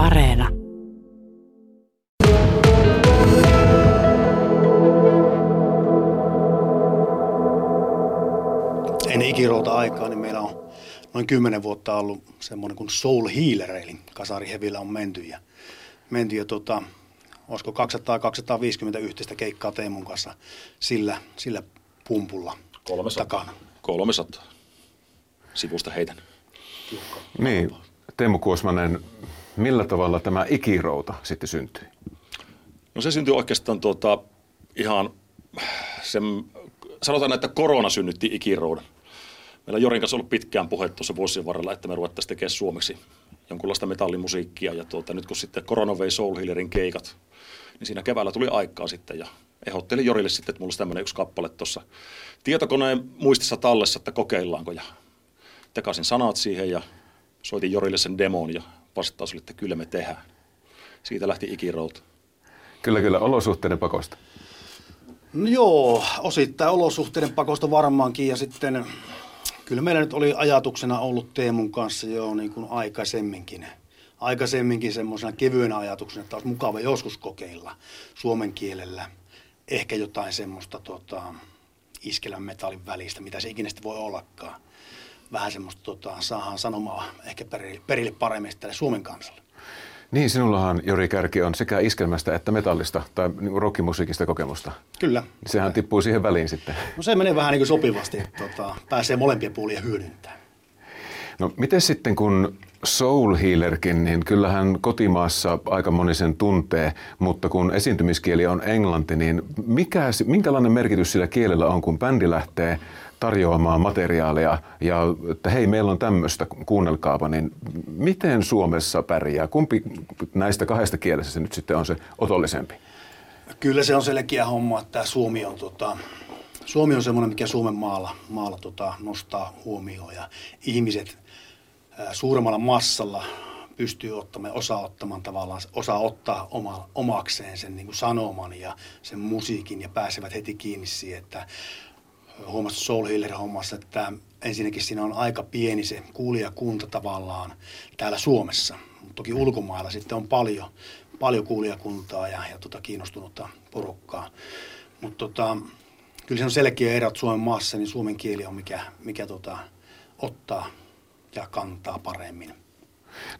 Areena. Ennen Ikirouta aikaa, niin meillä on noin 10 vuotta ollut semmoinen kuin SoulHealer, eli Kasari Hevilä on menty ja olisiko 200-250 yhteistä keikkaa Teemun kanssa sillä pumpulla 300. takana. 300. Sivusta heitän. Niin, Teemu Kuosmanen, millä tavalla tämä Ikirouta sitten syntyi? No se syntyi oikeastaan ihan sen, sanotaan, että korona synnytti Ikiroudan. Meillä on Jorin kanssa ollut pitkään puhe tuossa vuosien varrella, että me ruvettaisiin tekemään suomeksi jonkunlaista metallimusiikkia. Ja nyt kun sitten korona vei SoulHealerin keikat, niin siinä keväällä tuli aikaa sitten ja ehdottelin Jorille sitten, että mulla olisi tämmöinen yksi kappale tuossa tietokoneen muistissa tallessa, että kokeillaanko. Ja tekasin sanat siihen ja soitin Jorille sen demon ja vastaus oli, että kyllä me tehdään. Siitä lähti Ikirouta. Kyllä, olosuhteiden pakosta. No joo, osittain olosuhteiden pakosta varmaankin ja sitten kyllä meillä nyt oli ajatuksena ollut Teemun kanssa jo niin kuin aikaisemminkin semmoisena kevyenä ajatuksena, että olisi mukava joskus kokeilla suomen kielellä ehkä jotain semmoista iskelän metallin välistä, mitä se ikinä sitten voi ollakaan. Vähän semmoista saadaan sanomaa ehkä perille paremmin tälle Suomen kansalle. Niin, sinullahan Jori Kärki on sekä iskelmästä että metallista tai rockimusiikista kokemusta. Kyllä. Sehän tippuu siihen väliin sitten. No se menee vähän niin kuin sopivasti, että pääsee molempia puolia hyödyntämään. No miten sitten kun SoulHealerkin, niin kyllähän kotimaassa aika moni sen tuntee, mutta kun esiintymiskieli on englanti, niin minkälainen merkitys sillä kielellä on, kun bändi lähtee tarjoamaan materiaalia ja että hei, meillä on tämmöistä, kuunnelkaapa, niin miten Suomessa pärjää? Kumpi näistä kahdesta kielessä se nyt sitten on se otollisempi? Kyllä se on selkeä homma, että Suomi on Suomi on semmoinen, mikä Suomen maalla nostaa huomioon ja ihmiset suuremmalla massalla pystyy ottamaan, osaa ottaa omakseen sen niin kuin sanoman ja sen musiikin ja pääsevät heti kiinni siihen, että huomasin SoulHealer-hommassa, että ensinnäkin siinä on aika pieni se kuulijakunta tavallaan täällä Suomessa. Toki ulkomailla sitten on paljon kuulijakuntaa ja kiinnostunutta porukkaa. Mutta kyllä se on selkeä erot Suomen maassa, niin suomen kieli on mikä ottaa ja kantaa paremmin.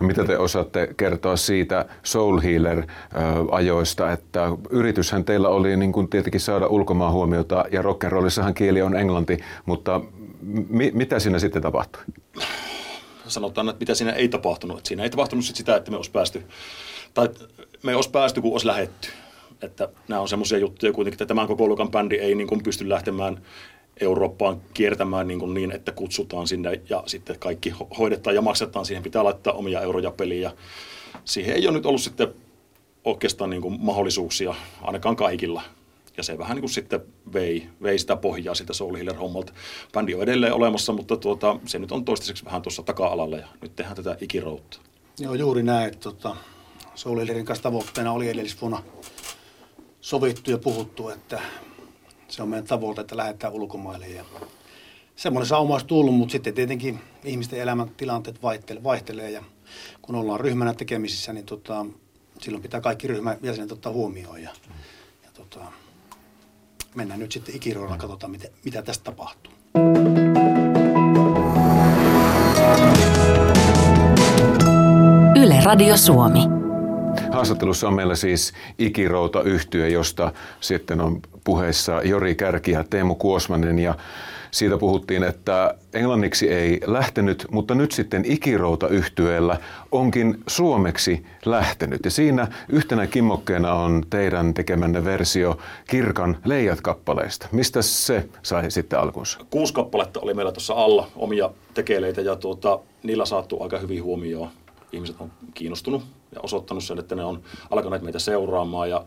No, mitä te osaatte kertoa siitä SoulHealer-ajoista, että yrityshän teillä oli niin kuin tietenkin saada ulkomaan huomiota ja rock'n'rollissahan kieli on englanti, mutta mitä siinä sitten tapahtui? Sanotaan, että mitä siinä ei tapahtunut. Että siinä ei tapahtunut sitä, että me olisi päästy, kun olisi lähetty. Että nämä on semmoisia juttuja kuitenkin, että tämän koko luokan bändi ei niin kuin pysty lähtemään Eurooppaan kiertämään niin, että kutsutaan sinne ja sitten kaikki hoidetaan ja maksetaan. Siihen pitää laittaa omia euroja peliin ja siihen ei ole nyt ollut sitten oikeastaan niin kuin mahdollisuuksia ainakaan kaikilla. Ja se vähän niin kuin sitten vei sitä pohjaa siltä SoulHealer-hommalta. Bändi on edelleen olemassa, mutta se nyt on toistaiseksi vähän tuossa taka-alalla ja nyt tehdään tätä Ikiroutaa. Joo, juuri näin. SoulHealerin kanssa tavoitteena oli edellisvuonna sovittu ja puhuttu, että se on meidän tavoite, että lähdetään ulkomaille ja semmoinen sauma olisi tullut, mutta sitten tietenkin ihmisten elämäntilanteet vaihtelee ja kun ollaan ryhmänä tekemisissä, niin silloin pitää kaikki ryhmän jäsenet ottaa huomioon ja mennään nyt sitten Ikiroudalla, katsotaan mitä tästä tapahtuu. Yle Radio Suomi. Haastattelussa on meillä siis Ikirouta-yhtye, josta sitten on puheessa Jori Kärki ja Teemu Kuosmanen. Ja siitä puhuttiin, että englanniksi ei lähtenyt, mutta nyt sitten Ikirouta-yhtyeellä onkin suomeksi lähtenyt. Ja siinä yhtenä kimmokkeena on teidän tekemänne versio Kirkan Leijat-kappaleista. Mistä se sai sitten alkunsa? 6 kappaletta oli meillä tuossa alla omia tekeleitä ja niillä saattu aika hyvin huomioon. Ihmiset on kiinnostunut ja osoittanut sen, että ne on alkaneet meitä seuraamaan. Ja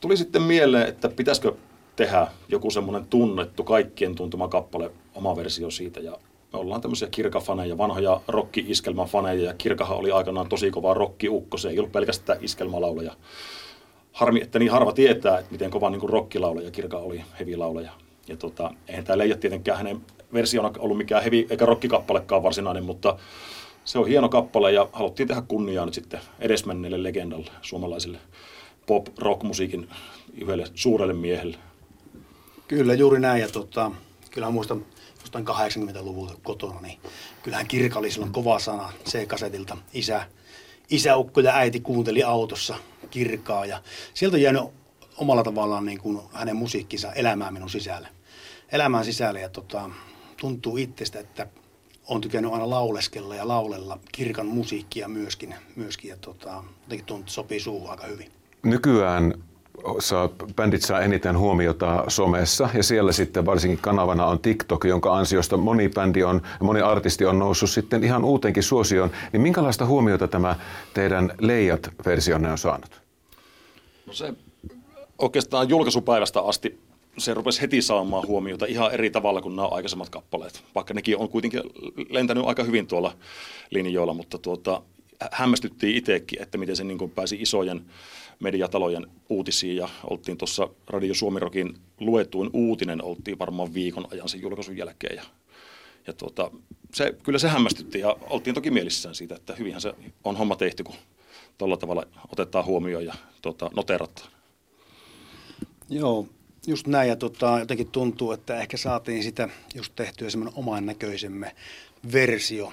tuli sitten mieleen, että pitäisikö tehdä joku semmoinen tunnettu, kaikkien tuntuma kappale, oma versio siitä. Ja me ollaan tämmöisiä Kirka-faneja, vanhoja rock-iskelmäfaneja. Ja Kirkahan oli aikanaan tosi kova rock-ukko. Se ei ollut pelkästään iskelmälaulaja. Harmi, että niin harva tietää, että miten kova niin rock-laulaja Kirka oli, heavy-laulaja. Ja eihän tämä Leija tietenkään hänen versiona ollut mikään heavy- eikä rock-kappalekaan varsinainen, mutta Se on hieno kappale ja haluttiin tehdä kunniaa nyt sitten edesmenneelle legendalle, suomalaiselle pop-rock-musiikin yhdelle suurelle miehelle. Kyllä, juuri näin. Ja kyllähän muistan jostain 80-luvulta kotona, niin kyllähän Kirka oli silloin kova sana C-kasetilta. Isäukko ja äiti kuunteli autossa Kirkaa ja sieltä on jäänyt omalla tavallaan niin kuin hänen musiikkinsa elämään minun sisälle. Elämään sisälle ja tuntuu itsestä, että olen tykännyt aina lauleskella ja laulella Kirkan musiikkia myöskin ja jotenkin tuntuu, että sopii suuhun aika hyvin. Nykyään bändit saa eniten huomiota somessa ja siellä sitten varsinkin kanavana on TikTok, jonka ansiosta moni artisti on noussut sitten ihan uuteenkin suosioon. Niin minkälaista huomiota tämä teidän Leijat-versionne on saanut? No se oikeastaan julkaisupäivästä asti se rupesi heti saamaan huomiota ihan eri tavalla kuin nämä aikaisemmat kappaleet, vaikka nekin on kuitenkin lentänyt aika hyvin tuolla linjoilla, mutta hämmästyttiin itsekin, että miten se niin kuin pääsi isojen mediatalojen uutisiin ja oltiin tuossa Radio Suomi-Rokin luetuin uutinen, oltiin varmaan viikon ajan sen julkaisun jälkeen ja kyllä se hämmästytti ja oltiin toki mielissään siitä, että hyvinhän se on homma tehty, kun tällä tavalla otetaan huomioon ja noterataan. Joo. Just näin ja jotenkin tuntuu, että ehkä saatiin sitä just tehtyä semmoinen oman näköisemme versio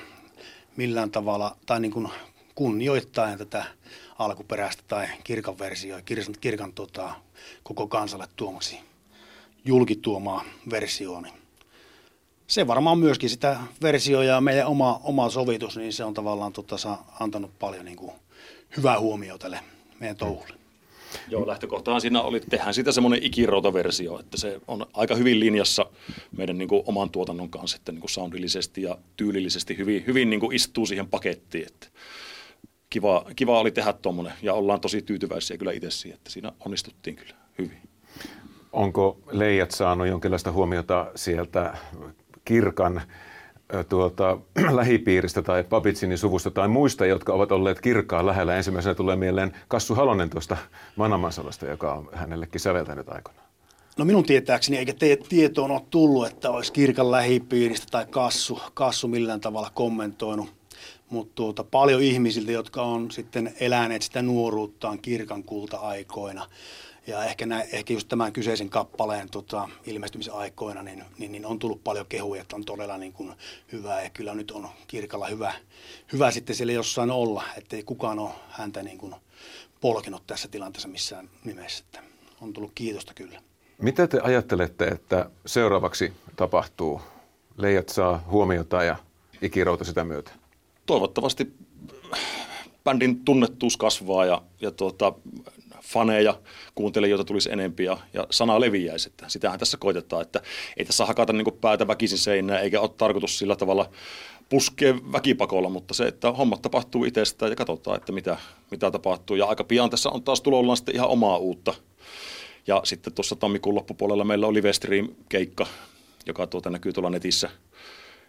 millään tavalla tai niin kuin kunnioittain tätä alkuperäistä tai Kirkan versioa, Kirkan koko kansalle tuomaksi julkituomaa versioon. Niin se varmaan myöskin sitä versio ja meidän oma sovitus, niin se on tavallaan antanut paljon niin kuin hyvää huomiota tälle meidän touhulle. Joo, lähtökohtaan siinä oli, tehdään sitä semmoinen Ikirouta-versio, että se on aika hyvin linjassa meidän niin kuin oman tuotannon kanssa, että niin kuin soundillisesti ja tyylillisesti hyvin niin kuin istuu siihen pakettiin. Että kiva oli tehdä tuommoinen ja ollaan tosi tyytyväisiä kyllä itse siihen, että siinä onnistuttiin kyllä hyvin. Onko Leijat saanut jonkinlaista huomiota sieltä Kirkan lähipiiristä tai Babitsinin suvusta tai muista, jotka ovat olleet Kirkkaa lähellä? Ensimmäisenä tulee mieleen Kassu Halonen tuosta Vanamansalasta, joka on hänellekin säveltänyt aikanaan. No minun tietääkseni eikä tietoon ole tullut, että olisi Kirkan lähipiiristä tai Kassu millään tavalla kommentoinut, mutta paljon ihmisiltä, jotka on sitten eläneet sitä nuoruuttaan Kirkan kulta-aikoina. Ja ehkä just tämän kyseisen kappaleen ilmestymisaikoina niin on tullut paljon kehuja, että on todella niin kuin hyvää ja kyllä nyt on Kirkalla hyvä sitten siellä jossain olla, ettei kukaan ole häntä niin kuin polkenut tässä tilanteessa missään nimessä. Että on tullut kiitosta kyllä. Mitä te ajattelette, että seuraavaksi tapahtuu? Leijat saa huomiota ja Ikirouta sitä myötä. Toivottavasti bändin tunnettuus kasvaa ja faneja, kuuntelijoita tulisi enempiä ja sana leviäisi. Että sitähän tässä koitetaan, että ei tässä hakata niin kuin päätä väkisin seinään eikä ole tarkoitus sillä tavalla puskea väkipakolla, mutta se, että hommat tapahtuu itsestään ja katsotaan, että mitä tapahtuu. Ja aika pian tässä on taas tulollaan sitten ihan omaa uutta. Ja sitten tuossa tammikuun loppupuolella meillä on livestream-keikka, joka näkyy tuolla netissä.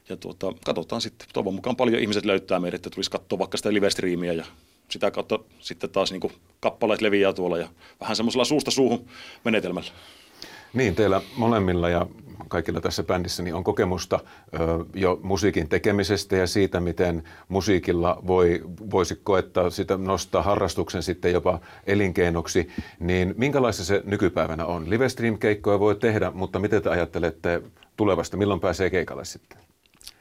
Ja katsotaan sitten, toivon mukaan paljon ihmiset löytää meidät, että tulisi katsoa vaikka sitä livestreamiä ja sitä kautta sitten taas niin kuin kappaleet leviää tuolla ja vähän semmoisella suusta suuhun menetelmällä. Niin, teillä molemmilla ja kaikilla tässä bändissä niin on kokemusta jo musiikin tekemisestä ja siitä, miten musiikilla voisi koettaa sitä, nostaa harrastuksen sitten jopa elinkeinoksi. Niin minkälaista se nykypäivänä on? Livestream-keikkoja voi tehdä, mutta miten te ajattelette tulevasta? Milloin pääsee keikalle sitten?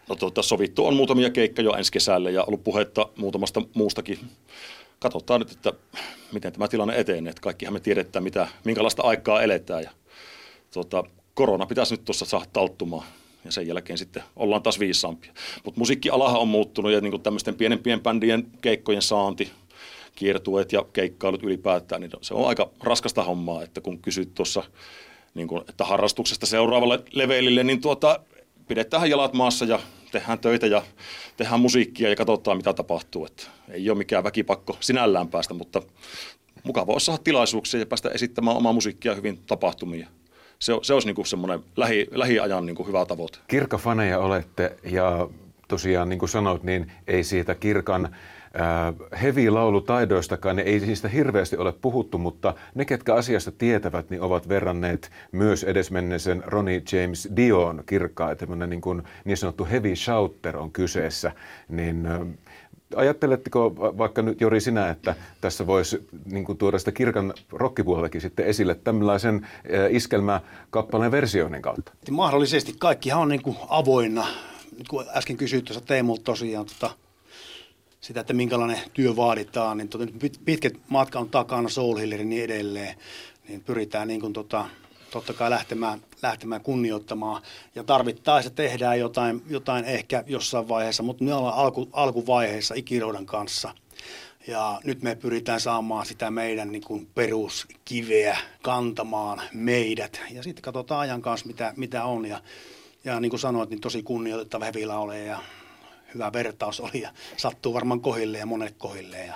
No sovittu on muutamia keikkoja jo ensi kesällä ja ollut puhetta muutamasta muustakin. Katsotaan nyt, että miten tämä tilanne etenee. Että kaikkihan me tiedetään, minkälaista aikaa eletään. Ja, korona pitäisi nyt tuossa saada talttumaan ja sen jälkeen sitten ollaan taas viisaampia. Mutta musiikkialahan on muuttunut ja niin tämmöisten pienempien bändien keikkojen saanti, kiertueet ja keikkailut ylipäätään, niin se on aika raskasta hommaa, että kun kysyt tuossa, niin kun, että harrastuksesta seuraavalle levelille, niin pidetään jalat maassa ja tehdään töitä ja tehdään musiikkia ja katsotaan, mitä tapahtuu. Että ei ole mikään väkipakko sinällään päästä, mutta mukava olisi saada tilaisuuksia ja päästä esittämään omaa musiikkia hyvin tapahtumia. Se olisi niin kuin semmoinen lähiajan niin kuin hyvä tavoite. Kirkka-faneja olette ja tosiaan niin kuin sanoit, niin ei siitä Kirkan hevilaulutaidoistakaan, ei niistä hirveästi ole puhuttu, mutta ne, ketkä asiasta tietävät, niin ovat verranneet myös edesmenneisen Ronnie James Dioon Kirkkaa. Tämmöinen niin sanottu heavy shouter on kyseessä. Niin ajatteletteko vaikka nyt, Jori, sinä, että tässä voisi niin kuin tuoda sitä Kirkan rokkipuoltakin sitten esille tämmöisen iskelmäkappaleen versioiden kautta? Mahdollisesti kaikkihan on niin kuin avoinna. Nyt kun äsken kysyit tuossa Teemulta tosiaan sitä, että minkälainen työ vaaditaan, niin pitkät matka on takana, SoulHealer ja niin edelleen, niin pyritään niin kuin totta kai lähtemään kunnioittamaan ja tarvittaessa tehdään jotain ehkä jossain vaiheessa, mutta me ollaan alkuvaiheessa Ikiroudan kanssa ja nyt me pyritään saamaan sitä meidän niin kuin peruskiveä kantamaan meidät ja sitten katsotaan ajan kanssa mitä on ja niin kuin sanoit, niin tosi kunnioitettava Hevilä ole ja hyvä vertaus oli ja sattuu varmaan kohille ja monet kohille.